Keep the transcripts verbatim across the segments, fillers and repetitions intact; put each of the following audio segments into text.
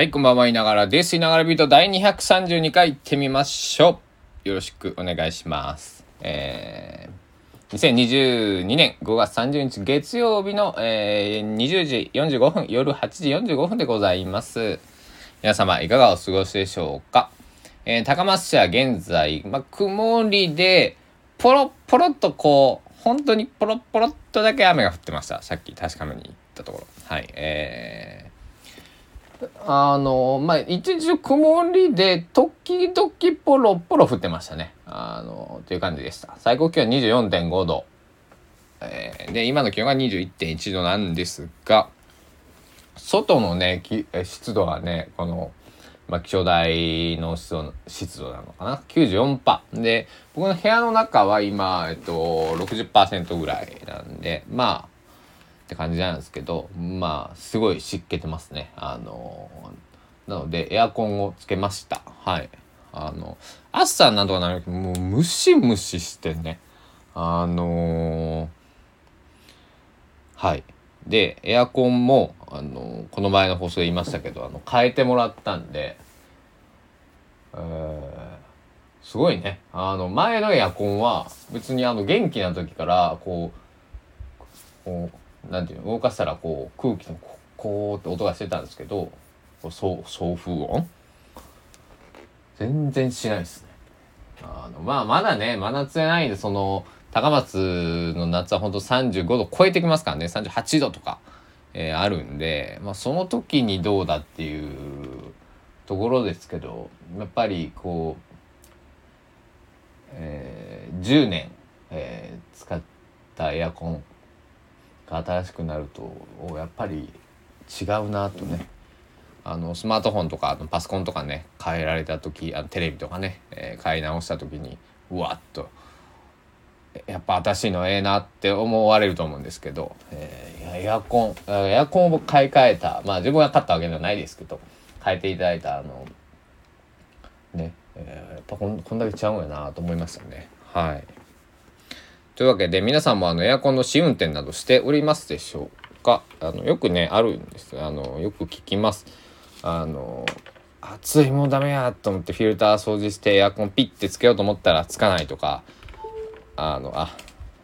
はい、こんばんは。いながらです。いながらビートだいにひゃくさんじゅうにかい行ってみましょう。よろしくお願いします。えー、にせんにじゅうにねんごがつさんじゅうにち月曜日の、えー、にじゅうじよんじゅうごふん、夜はちじよんじゅうごふんでございます。皆様、いかがお過ごしでしょうか。えー、高松市は現在、まあ、曇りで、ポロポロっとこう、本当にポロポロっとだけ雨が降ってました。さっき確かめに行ったところ。はい。えー、あの、まあ、一日曇りで、時々ポロポロ降ってましたね。あの、という感じでした。最高気温 にじゅうよんてんご 度。えー、で、今の気温が にじゅういってんいち 度なんですが、外のね、湿度がね、この、まあ、気象台の湿度、湿度なのかな きゅうじゅうよんパーセント で、僕の部屋の中は今、えっと、ろくじゅっパーセント ぐらいなんで、まあ、って感じなんですけど、まあ、すごい湿気てますね。あの、なので、エアコンをつけました。はい。あの、朝なんとかなるけど、もう、ムシムシしてね。あのー、はい。で、エアコンも、あの、この前の放送で言いましたけど、あの、変えてもらったんで、えー、すごいね。あの、前のエアコンは、別にあの、元気な時から、こう、こう、なんていうの、動かしたら、こう、空気の、こうって音がしてたんですけど、送風音全然しないですね。あの、まあ、まだね、真夏じゃないんで、その、高松の夏は本当さんじゅうごど超えてきますからね、さんじゅうはちどとか、えー、あるんで、まあ、その時にどうだっていうところですけど、やっぱりこう、えー、じゅうねん、えー、使ったエアコンが新しくなるとやっぱり違うなとね、あのスマートフォンとかパソコンとかね変えられた時、あのテレビとかね、えー、変え直した時にうわっとやっぱ私のええなって思われると思うんですけど、えー、エアコンエアコンを買い替えた、まあ自分が買ったわけではないですけど変えていただいたあのね、えー、やっぱこん、こんだけ違うんやなと思いましたね。はい。というわけで皆さんもあのエアコンの試運転などしておりますでしょうか。あのよくねあるんです。あのよく聞きます。あの暑いもうダメやと思ってフィルター掃除してエアコンピッてつけようと思ったらつかないとか、あのあ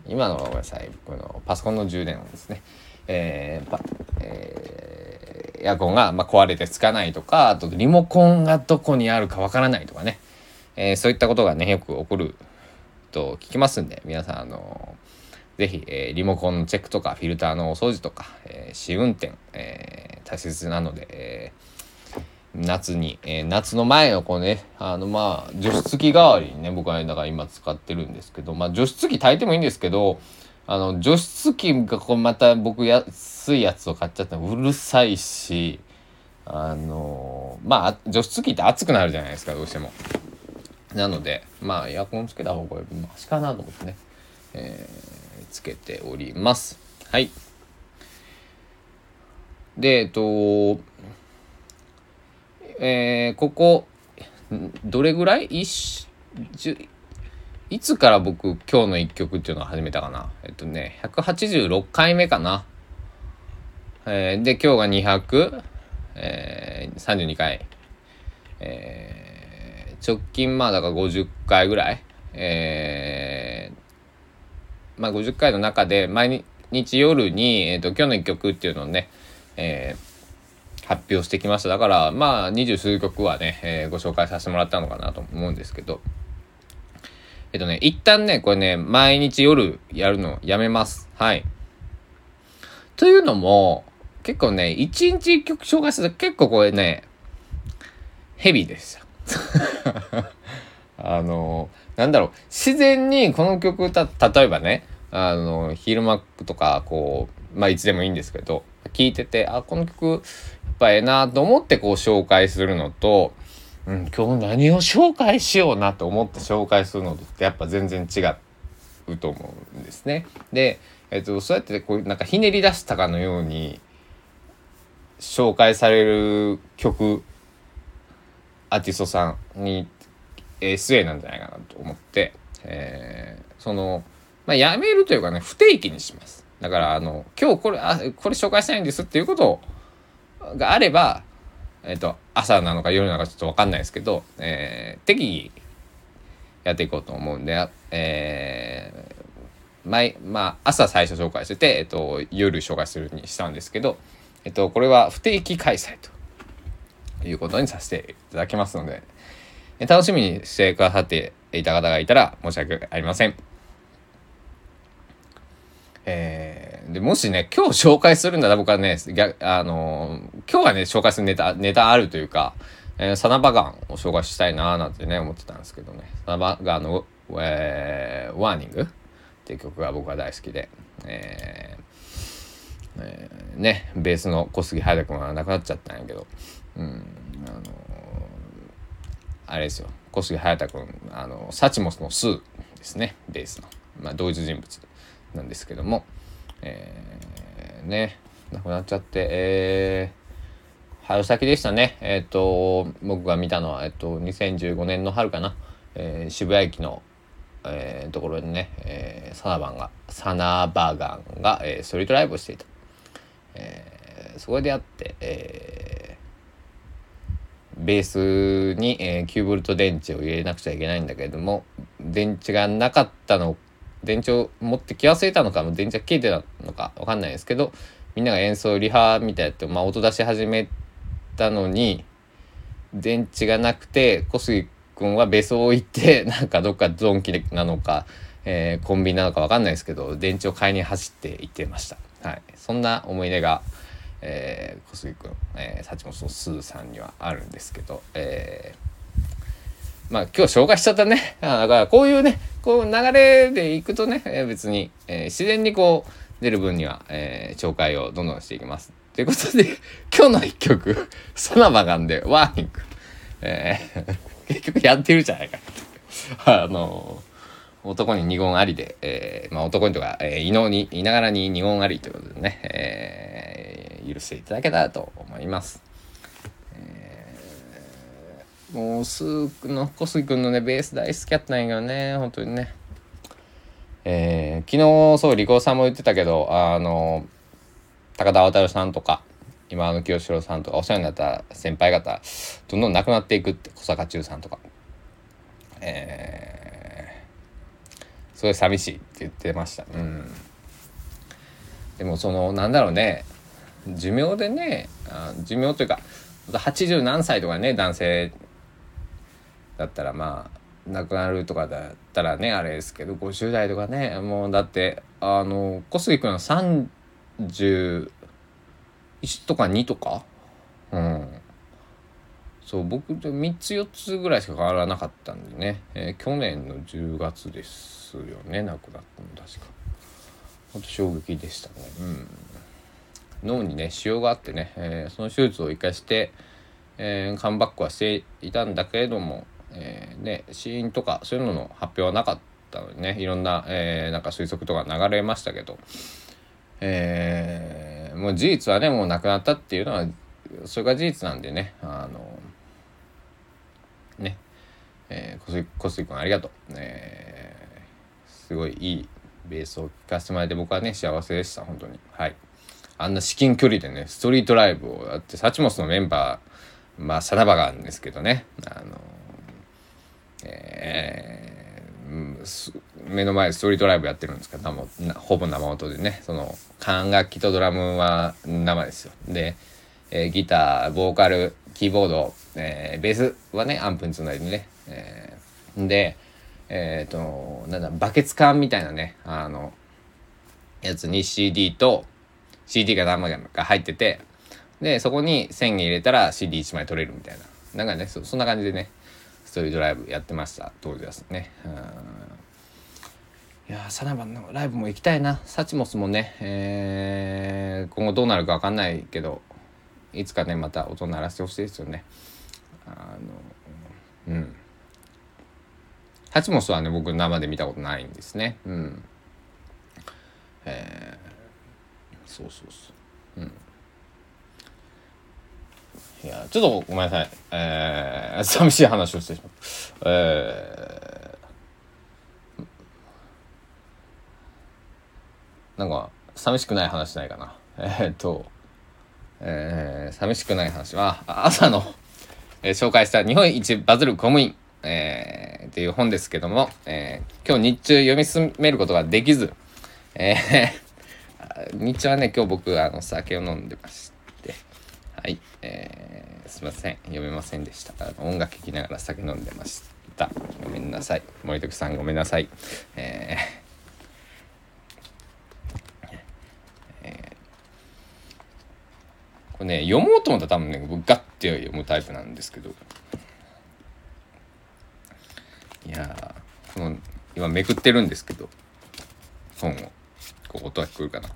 今のはごめんなさい、僕のパソコンの充電ですね、えーパえー、エアコンが、まあ、壊れてつかないとか、あとリモコンがどこにあるかわからないとかね、えー、そういったことがねよく起こると聞きますんで、皆さんあのぜひ、えー、リモコンのチェックとかフィルターのお掃除とか、えー、試運転、えー、大切なので、えー、夏に、えー、夏の前のこうねあのまあ除湿機代わりにね僕はだから今使ってるんですけど、まあ除湿機炊いてもいいんですけど、あの除湿機がこうまた僕安いやつを買っちゃったのうるさいし、あのまあ除湿機って熱くなるじゃないですかどうしても。なのでまあエアコンつけた方がマシかなと思ってね、えー、つけております。はい。でえっとえー、ここどれぐらい い, いつから僕今日の一曲っていうのを始めたかな、えっとねひゃくはちじゅうろっかいめかな、えー、で今日がにひゃくさんじゅうにかい、えーえー直近まあだからごじゅっかいぐらい、えー、まあごじゅっかいの中で毎日夜に、えー、と今日の一曲っていうのをね、えー、発表してきました。だからまあにじゅうすうきょくはね、えー、ご紹介させてもらったのかなと思うんですけど、えっ、ー、とね一旦ねこれね毎日夜やるのやめます。はい。というのも結構ね一日一曲紹介すると結構これねヘビーでした。あのなんだろう、自然にこの曲た例えばねあの昼間とかこうまあいつでもいいんですけど聴いてて、あこの曲やっぱええなと思ってこう紹介するのと、うん、今日何を紹介しようなと思って紹介するのとってやっぱ全然違うと思うんですね。で、えっと、そうやってこうなんかひねり出したかのように紹介される曲アーティストさんに、えー、失礼なんじゃないかなと思って、えー、その、まあ、やめるというかね不定期にします。だからあの今日これあこれ紹介したいんですっていうことがあれば、えっと、朝なのか夜なのかちょっと分かんないですけど、えー、適宜やっていこうと思うんで、えー毎まあ、朝最初紹介してて、えっと、夜紹介するにしたんですけど、えっと、これは不定期開催ということにさせていただきますので、え楽しみにしてくださっていた方がいたら申し訳ありません。えー、でもしね、今日紹介するんだら僕はね、あのー、今日はね、紹介するネタ、ネタあるというか、えー、サナバガンを紹介したいなーなんてね、思ってたんですけどね、サナバガンの、えー、ワーニングっていう曲が僕は大好きで、えーえー、ね、ベースの小杉隼君は亡くなっちゃったんやけど、うん、あのー、あれですよ、小杉隼君、あのー、サチモスのスーですね、ベースの、まあ、同一人物なんですけども、えー、ね、亡くなっちゃって、えー、春先でしたね。えっと、僕が見たのは、えっと、にせんじゅうごねんの春かな、えー、渋谷駅の、えー、ところにね、えー、サナバンが、サナバガンが、えー、ストリートライブをしていた。えー、そこであって、えー、ベースに、えー、きゅうボルト電池を入れなくちゃいけないんだけれども、電池がなかったのを電池を持ってき忘れたのか、電池が切れてたのか分かんないですけど、みんなが演奏リハみたいなやって、まあ、音出し始めたのに電池がなくて、小杉君はベースを置いて、なんかどっかドンキなのか、えー、コンビニなのか分かんないですけど、電池を買いに走って行ってました、はい、そんな思い出が、えー、小杉君、えー、サチモスのスーさんにはあるんですけど、えーまあ今日紹介しちゃったね。だからこういうね、こう流れでいくとね、別に、えー、自然にこう出る分には、えー、紹介をどんどんしていきます。ということで、今日の一曲、サナバガンでワーニング。えー、結局やってるじゃないかって。あのー、男に二言ありで、えー、まあ男にとか、えー、異能に、いながらに二言ありということでね、えー、許していただけたらと思います。もうスーの小杉君のね、ベース大好きやったんやけどね、本当にね、えー、昨日そうリコーさんも言ってたけど、あの高田渡さんとか今野清志郎さんとかお世話になった先輩方どんどん亡くなっていくって、小坂忠さんとか、えー、すごい寂しいって言ってました。うん、でもそのなんだろうね、寿命でね、あ寿命というかはちじゅうなんさいとかね、男性だったらまあ亡くなるとかだったらねあれですけど、ごじゅうだいとかね、もうだってあの小杉君はさんじゅういちとかにとか、うん、そう僕でみっつよっつぐらいしか変わらなかったんでね、えー、去年のじゅうがつですよね、亡くなったの確か。ほんと衝撃でしたね。うん、脳にね腫瘍があってね、えー、その手術を一回して。えー、カムバックはしていたんだけれども、えー、ね、死因とかそういうのの発表はなかったのでね、いろんな、えー、なんか推測とか流れましたけど、えー、もう事実はね、もう亡くなったっていうのはそれが事実なんでね、あのね、えー、小杉君ありがとう、えー、すごいいいベースを聴かせてもらえて、僕はね幸せでした本当に。はい、あんな至近距離でねストリートライブをやって、サチモスのメンバー、まあ、サナバガンですけどね、あの、えー、目の前でストリートライブやってるんですけど、ほぼ生音でね、その管楽器とドラムは生ですよ。で、えー、ギター、ボーカル、キーボード、えー、ベースはねアンプにつないでね、えー、で、えー、となんだバケツ缶みたいなね、あのやつに シーディー と シーディー が何枚か入ってて、でそこにせんえん入れたら シーディーいち 枚取れるみたいな、なんかね そ, そんな感じでねストリートライブやってました当時ですね。いやー、サナバのライブも行きたいな。サチモスもね、えー、今後どうなるか分かんないけど、いつかねまた音鳴らしてほしいですよね。あの、うん、サチモスはね僕生で見たことないんですね。うん、えー、そうそうそう、うん、いやちょっとごめんなさい、えー、寂しい話をしてしまった、えー、なんか寂しくない話ないかな。えー、っとえー、寂しくない話は朝の、えー、紹介した日本一バズる公務員、えー、っていう本ですけども、えー、今日日中読み進めることができず、えー、日中はね今日僕あの酒を飲んでましてはい、えー、すいません読めませんでした。あの音楽聴きながら酒飲んでました。ごめんなさい森徳さんごめんなさい、えーこれね、読もうと思ったら多分ね、ガッて読むタイプなんですけど、いやー、この今めくってるんですけど、本を、こう音が聞こえるかな。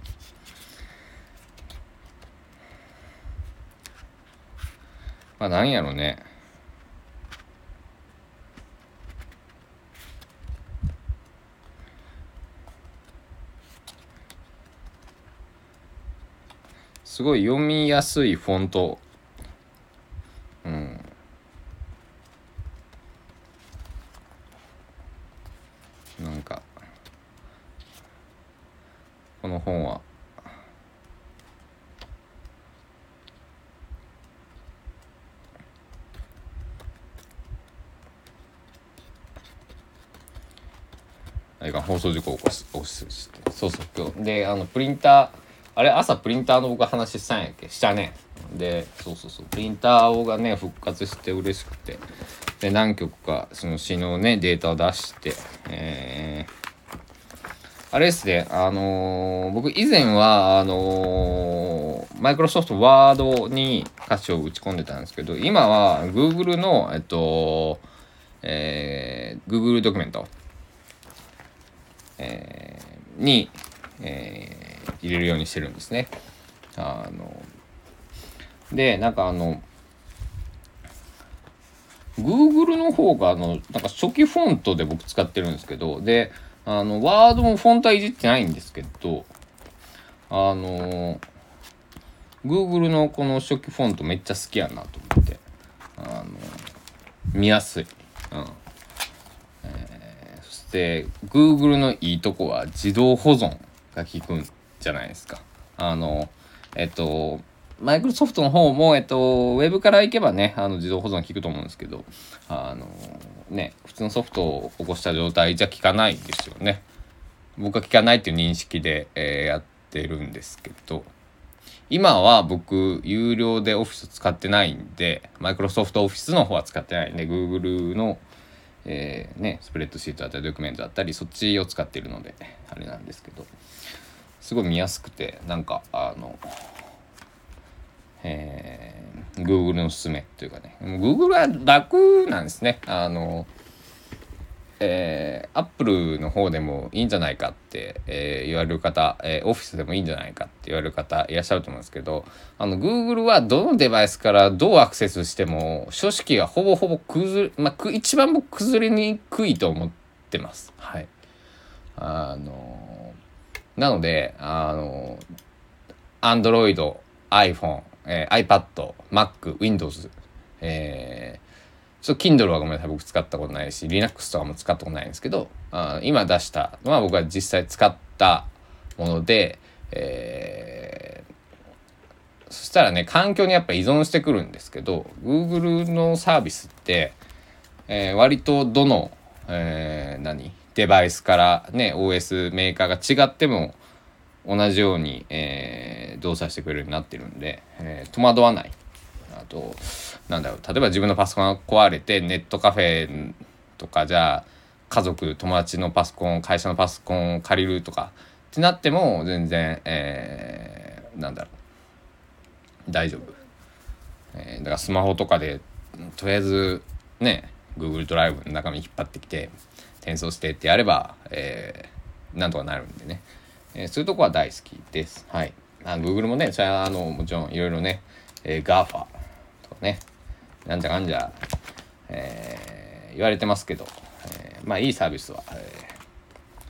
まあなんやろね。すごい読みやすいフォント、うん、なんかこの本はあれが放送事故を起こす、起こすしてそうそう今日であのプリンターあれ朝プリンターの僕話したんやっけしたねでそうそうそうプリンターがね復活して嬉しくてで何曲かその詩のねデータを出して、えー、あれですねあのー、僕以前はあのマイクロソフトワードに歌詞を打ち込んでたんですけど今は Google のえっと、えー、Google ドキュメント、えー、に、えー入れるようにしてるんですね。あのでなんかあの Google の方があのなんか初期フォントで僕使ってるんですけどであのワードもフォントはいじってないんですけどあの Google のこの初期フォントめっちゃ好きやなと思ってあの見やすい、うんえー、そして Google のいいとこは自動保存が効くんじゃないですか。あのえっとマイクロソフトの方もえっとウェブから行けばねあの自動保存効くと思うんですけどあのね普通のソフトを起こした状態じゃ効かないんですよね。僕は効かないっていう認識で、えー、やってるんですけど今は僕有料でオフィス使ってないんでマイクロソフトオフィスの方は使ってないんで Google の、えー、ねスプレッドシートだったりドキュメントだったりそっちを使ってるのであれなんですけどすごい見やすくてなんかあの、えー、Google のおすすめというかね Google は楽なんですねあの、えー、Apple の方でもいいんじゃないかって、えー、言われる方、えー、Office でもいいんじゃないかって言われる方いらっしゃると思うんですけどあの Google はどのデバイスからどうアクセスしても書式がほぼほぼ崩れ、まあ、一番僕崩れにくいと思ってますはいあのなので、あの、Android、iPhone、えー、iPad、Mac、Windows、えー、ちょっと Kindle はごめんなさい、僕使ったことないし、Linux とかも使ったことないんですけど、あ今出したのは僕が実際使ったもので、えー、そしたらね、環境にやっぱ依存してくるんですけど、Google のサービスって、えー、割とどの、えー、何デバイスからね オーエス メーカーが違っても同じように、えー、動作してくれるようになってるんで、えー、戸惑わないあとなんだろう例えば自分のパソコンが壊れてネットカフェとかじゃあ家族友達のパソコン会社のパソコンを借りるとかってなっても全然、えー、なんだろう大丈夫、えー、だからスマホとかでとりあえずね Google ドライブの中身引っ張ってきて転送してってやれば、えー、なんとかなるんでね、えー、そういうとこは大好きです。はい。あの Google もね、それはあのもちろんいろいろね、えー、ガーファ とかね、なんじゃかんじゃ、えー、言われてますけど、えー、まあいいサービスは、え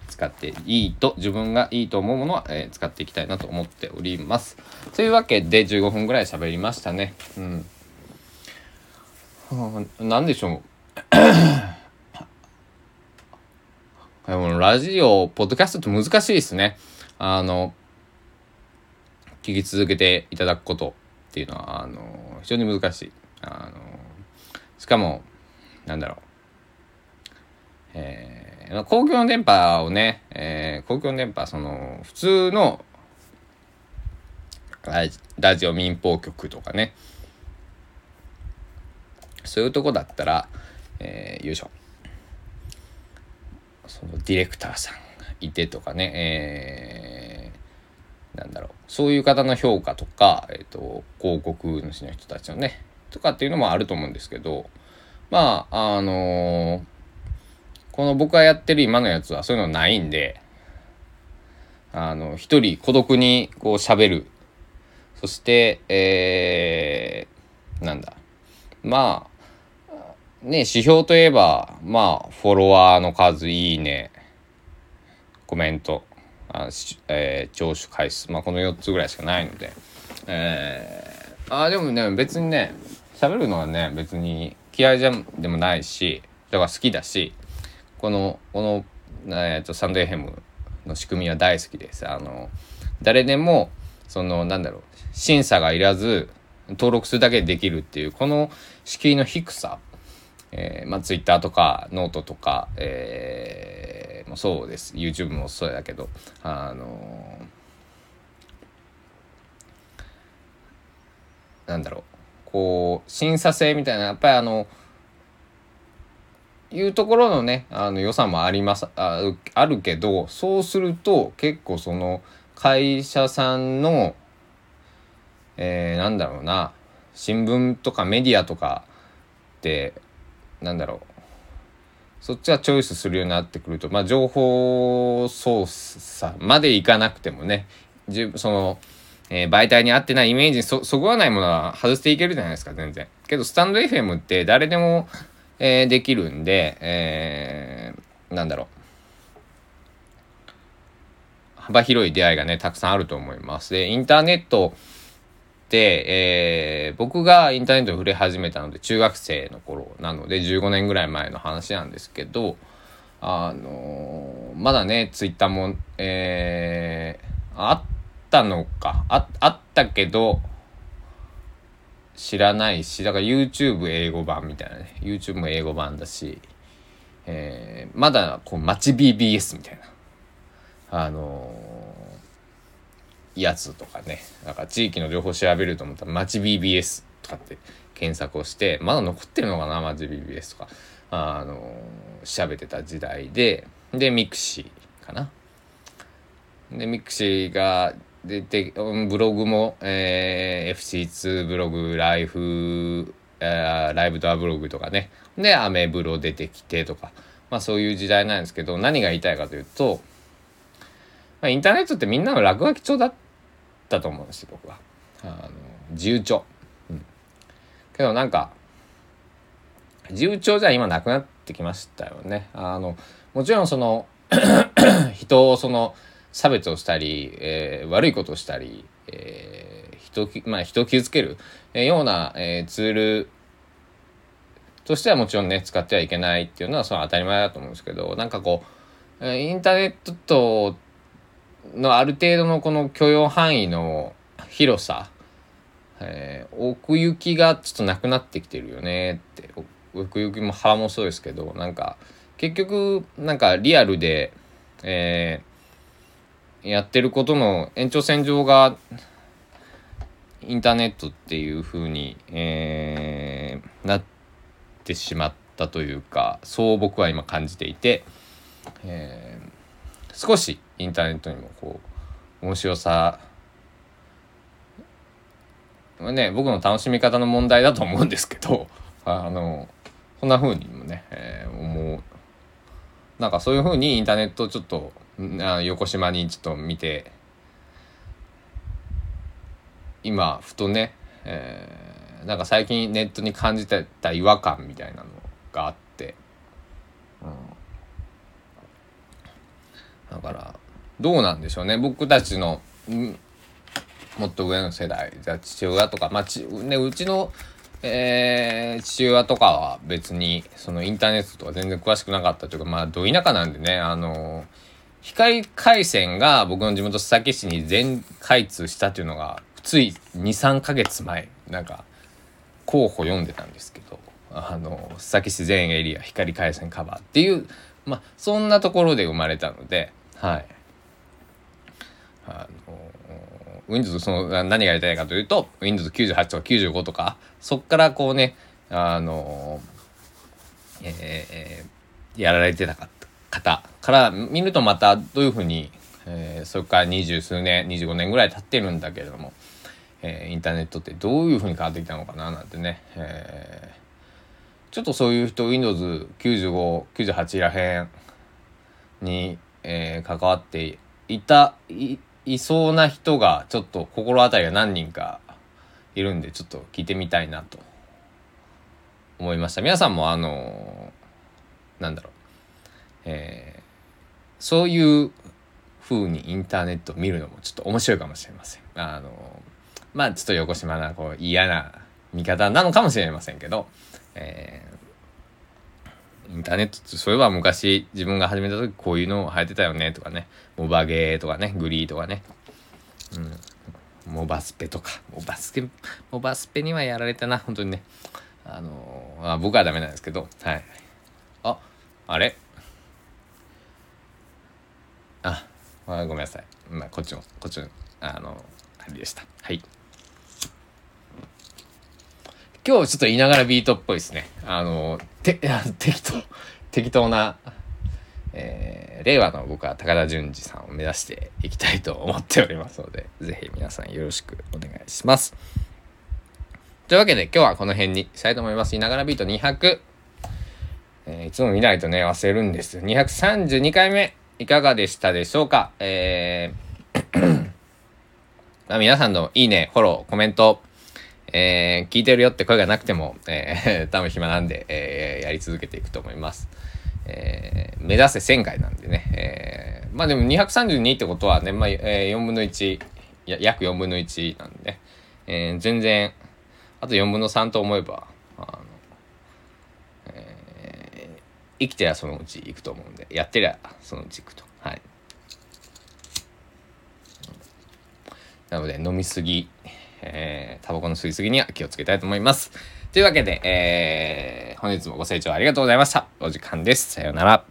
ー、使っていいと自分がいいと思うものは、えー、使っていきたいなと思っております。というわけでじゅうごふんぐらい喋りましたね。うん。なんでしょう。でもラジオ、ポッドキャストって難しいですね。あの、聞き続けていただくこと、っていうのはあの非常に難しい。あのしかもなんだろう、えー、公共の電波をね、えー、公共の電波、その普通のラジオ民放局とかね、そういうとこだったら、えー、よいしょ、そのディレクターさんがいてとかね、えー、なんだろう、そういう方の評価とか、えーと、広告主の人たちのねとかっていうのもあると思うんですけど、まああのー、この僕がやってる今のやつはそういうのないんで、あの一人孤独にこう喋る、そして、えー、なんだまあね、指標といえばまあフォロワーの数、いいね、コメント、あ、えー、聴取回数、まあこのよっつぐらいしかないので、えー、あでもね別にね喋るのはね別に嫌いじゃでもないし、だから好きだし、このこの、えー、とサンドエフエムの仕組みは大好きです。あの誰でもそのなんだろう、審査がいらず登録するだけでできるっていうこの敷居の低さ、えー、まあツイッターとかノートとか、えー、もそうです、 YouTube もそうだけど、あのー、なんだろう、こう審査制みたいな、やっぱりあのいうところのね、あの予算もあります あ, あるけど、そうすると結構その会社さんの、えー、なんだろうな、新聞とかメディアとかってなんだろう、そっちはチョイスするようになってくると、まあ情報操作までいかなくてもね、その、えー、媒体に合ってないイメージに そ, そぐわないものは外していけるじゃないですか、全然。けどスタンド エフエム って誰でもえー、できるんで、えー、なんだろう、幅広い出会いがねたくさんあると思います。でインターネットって、えー、僕がインターネットに触れ始めたので中学生の頃なのでじゅうごねんぐらい前の話なんですけど、あのー、まだねツイッターも、えー、あったのか あ, あったけど知らないし、だから YouTube 英語版みたいなね、 YouTube も英語版だし、えー、まだこう街 ビービーエス みたいな、あのー、やつとかね、なんか地域の情報調べると思ったら街 ビービーエス とかって検索をして、まだ残ってるのかな街 ビービーエス とか、あのー、調べてた時代で、でミクシーかな、でミクシーがででブログも、えー、エフシーツー ブログ、ライフ、えー、ライブドアブログとかね、でアメブロ出てきてとか、まあそういう時代なんですけど、何が言いたいかというと、まあ、インターネットってみんなの落書き帳だったと思うんですよ、僕は。あの自由帳、うん、けどなんか自由帳じゃ今なくなってきましたよね。あのもちろんその人をその差別をしたり、えー、悪いことをしたり、えー 人, まあ、人を傷つけるような、えー、ツールとしてはもちろんね使ってはいけないっていうのはその当たり前だと思うんですけど、なんかこうインターネットのある程度のこの許容範囲の広さ、えー、奥行きがちょっとなくなってきてるよねって、奥行きも幅もそうですけど、なんか結局なんかリアルで、えーやってることの延長線上がインターネットっていう風に、えー、なってしまったというか、そう僕は今感じていて、えー、少しインターネットにもこう面白さ、ね、僕の楽しみ方の問題だと思うんですけど、あのそんな風にもね、えー、思う、なんかそういう風にインターネットをちょっと横島にちょっと見て、今ふとね、えー、なんか最近ネットに感じてた違和感みたいなのがあって、うん、だからどうなんでしょうね、僕たちのもっと上の世代、じゃあ父親とか、まあちね、うちの、えー、父親とかは別にそのインターネットとか全然詳しくなかったというか、まあど田舎なんでね、あのー光回線が僕の地元須崎市に全開通したというのがつい にさんかげつまえなんか候補読んでたんですけど、あの須崎市全エリア光回線カバーっていう、まあ、そんなところで生まれたので、はい、あの Windows その何がやりたいかというと ウィンドウズきゅうじゅうはち とかきゅうじゅうごとかそっからこうね、あの、えー、やられてた方から見るとまたどういうふうに、えー、それからにじゅうすうねんにじゅうごねんぐらい経ってるんだけれども、えー、インターネットってどういうふうに変わってきたのかななんてね、えーちょっとそういう人 ウィンドウズきゅうじゅうご、きゅうじゅうはち らへんに、えー、関わっていた い, いそうな人がちょっと心当たりが何人かいるんでちょっと聞いてみたいなと思いました。皆さんもあのー、なんだろう、えー、そういう風にインターネットを見るのもちょっと面白いかもしれません。あのー、まあちょっと横島なこう嫌な見方なのかもしれませんけど、えー、インターネットってそういえば昔自分が始めた時こういうの流行ってたよねとかね、モバゲーとかね、グリーとかね、うん、モバスペとかモバスペ、モバスペにはやられたな本当にね、あのー、あ僕はダメなんですけど、はい、ああれあごめんなさい、まあ、こっちもこっちもあのあれでした。はい、今日ちょっと言いながらビートっぽいですね。あの、て適当、適当な、えー、令和の僕は高田純次さんを目指していきたいと思っておりますので、ぜひ皆さんよろしくお願いします。というわけで今日はこの辺にしたいと思います。言いながらビートにひゃく、えー、いつも見ないとね、忘れるんですよ。にひゃくさんじゅうにかいめ、いかがでしたでしょうか。えー、皆さんのいいね、フォロー、コメント、えー、聞いてるよって声がなくても、えー、多分暇なんで、えー、やり続けていくと思います。えー、目指せせんかいなんでね、えー、まあでもにひゃくさんじゅうにってことはね、まあ、えー、よんぶんのいち、や約よんぶんのいちなんで、えー、全然あとよんぶんのさんと思えばあの、えー、生きてりゃそのうちいくと思うんで、やってりゃそのうちいくと、はい。なので飲みすぎ、えー、タバコの吸い過ぎには気をつけたいと思います。というわけで、えー、本日もご清聴ありがとうございました。お時間です。さようなら。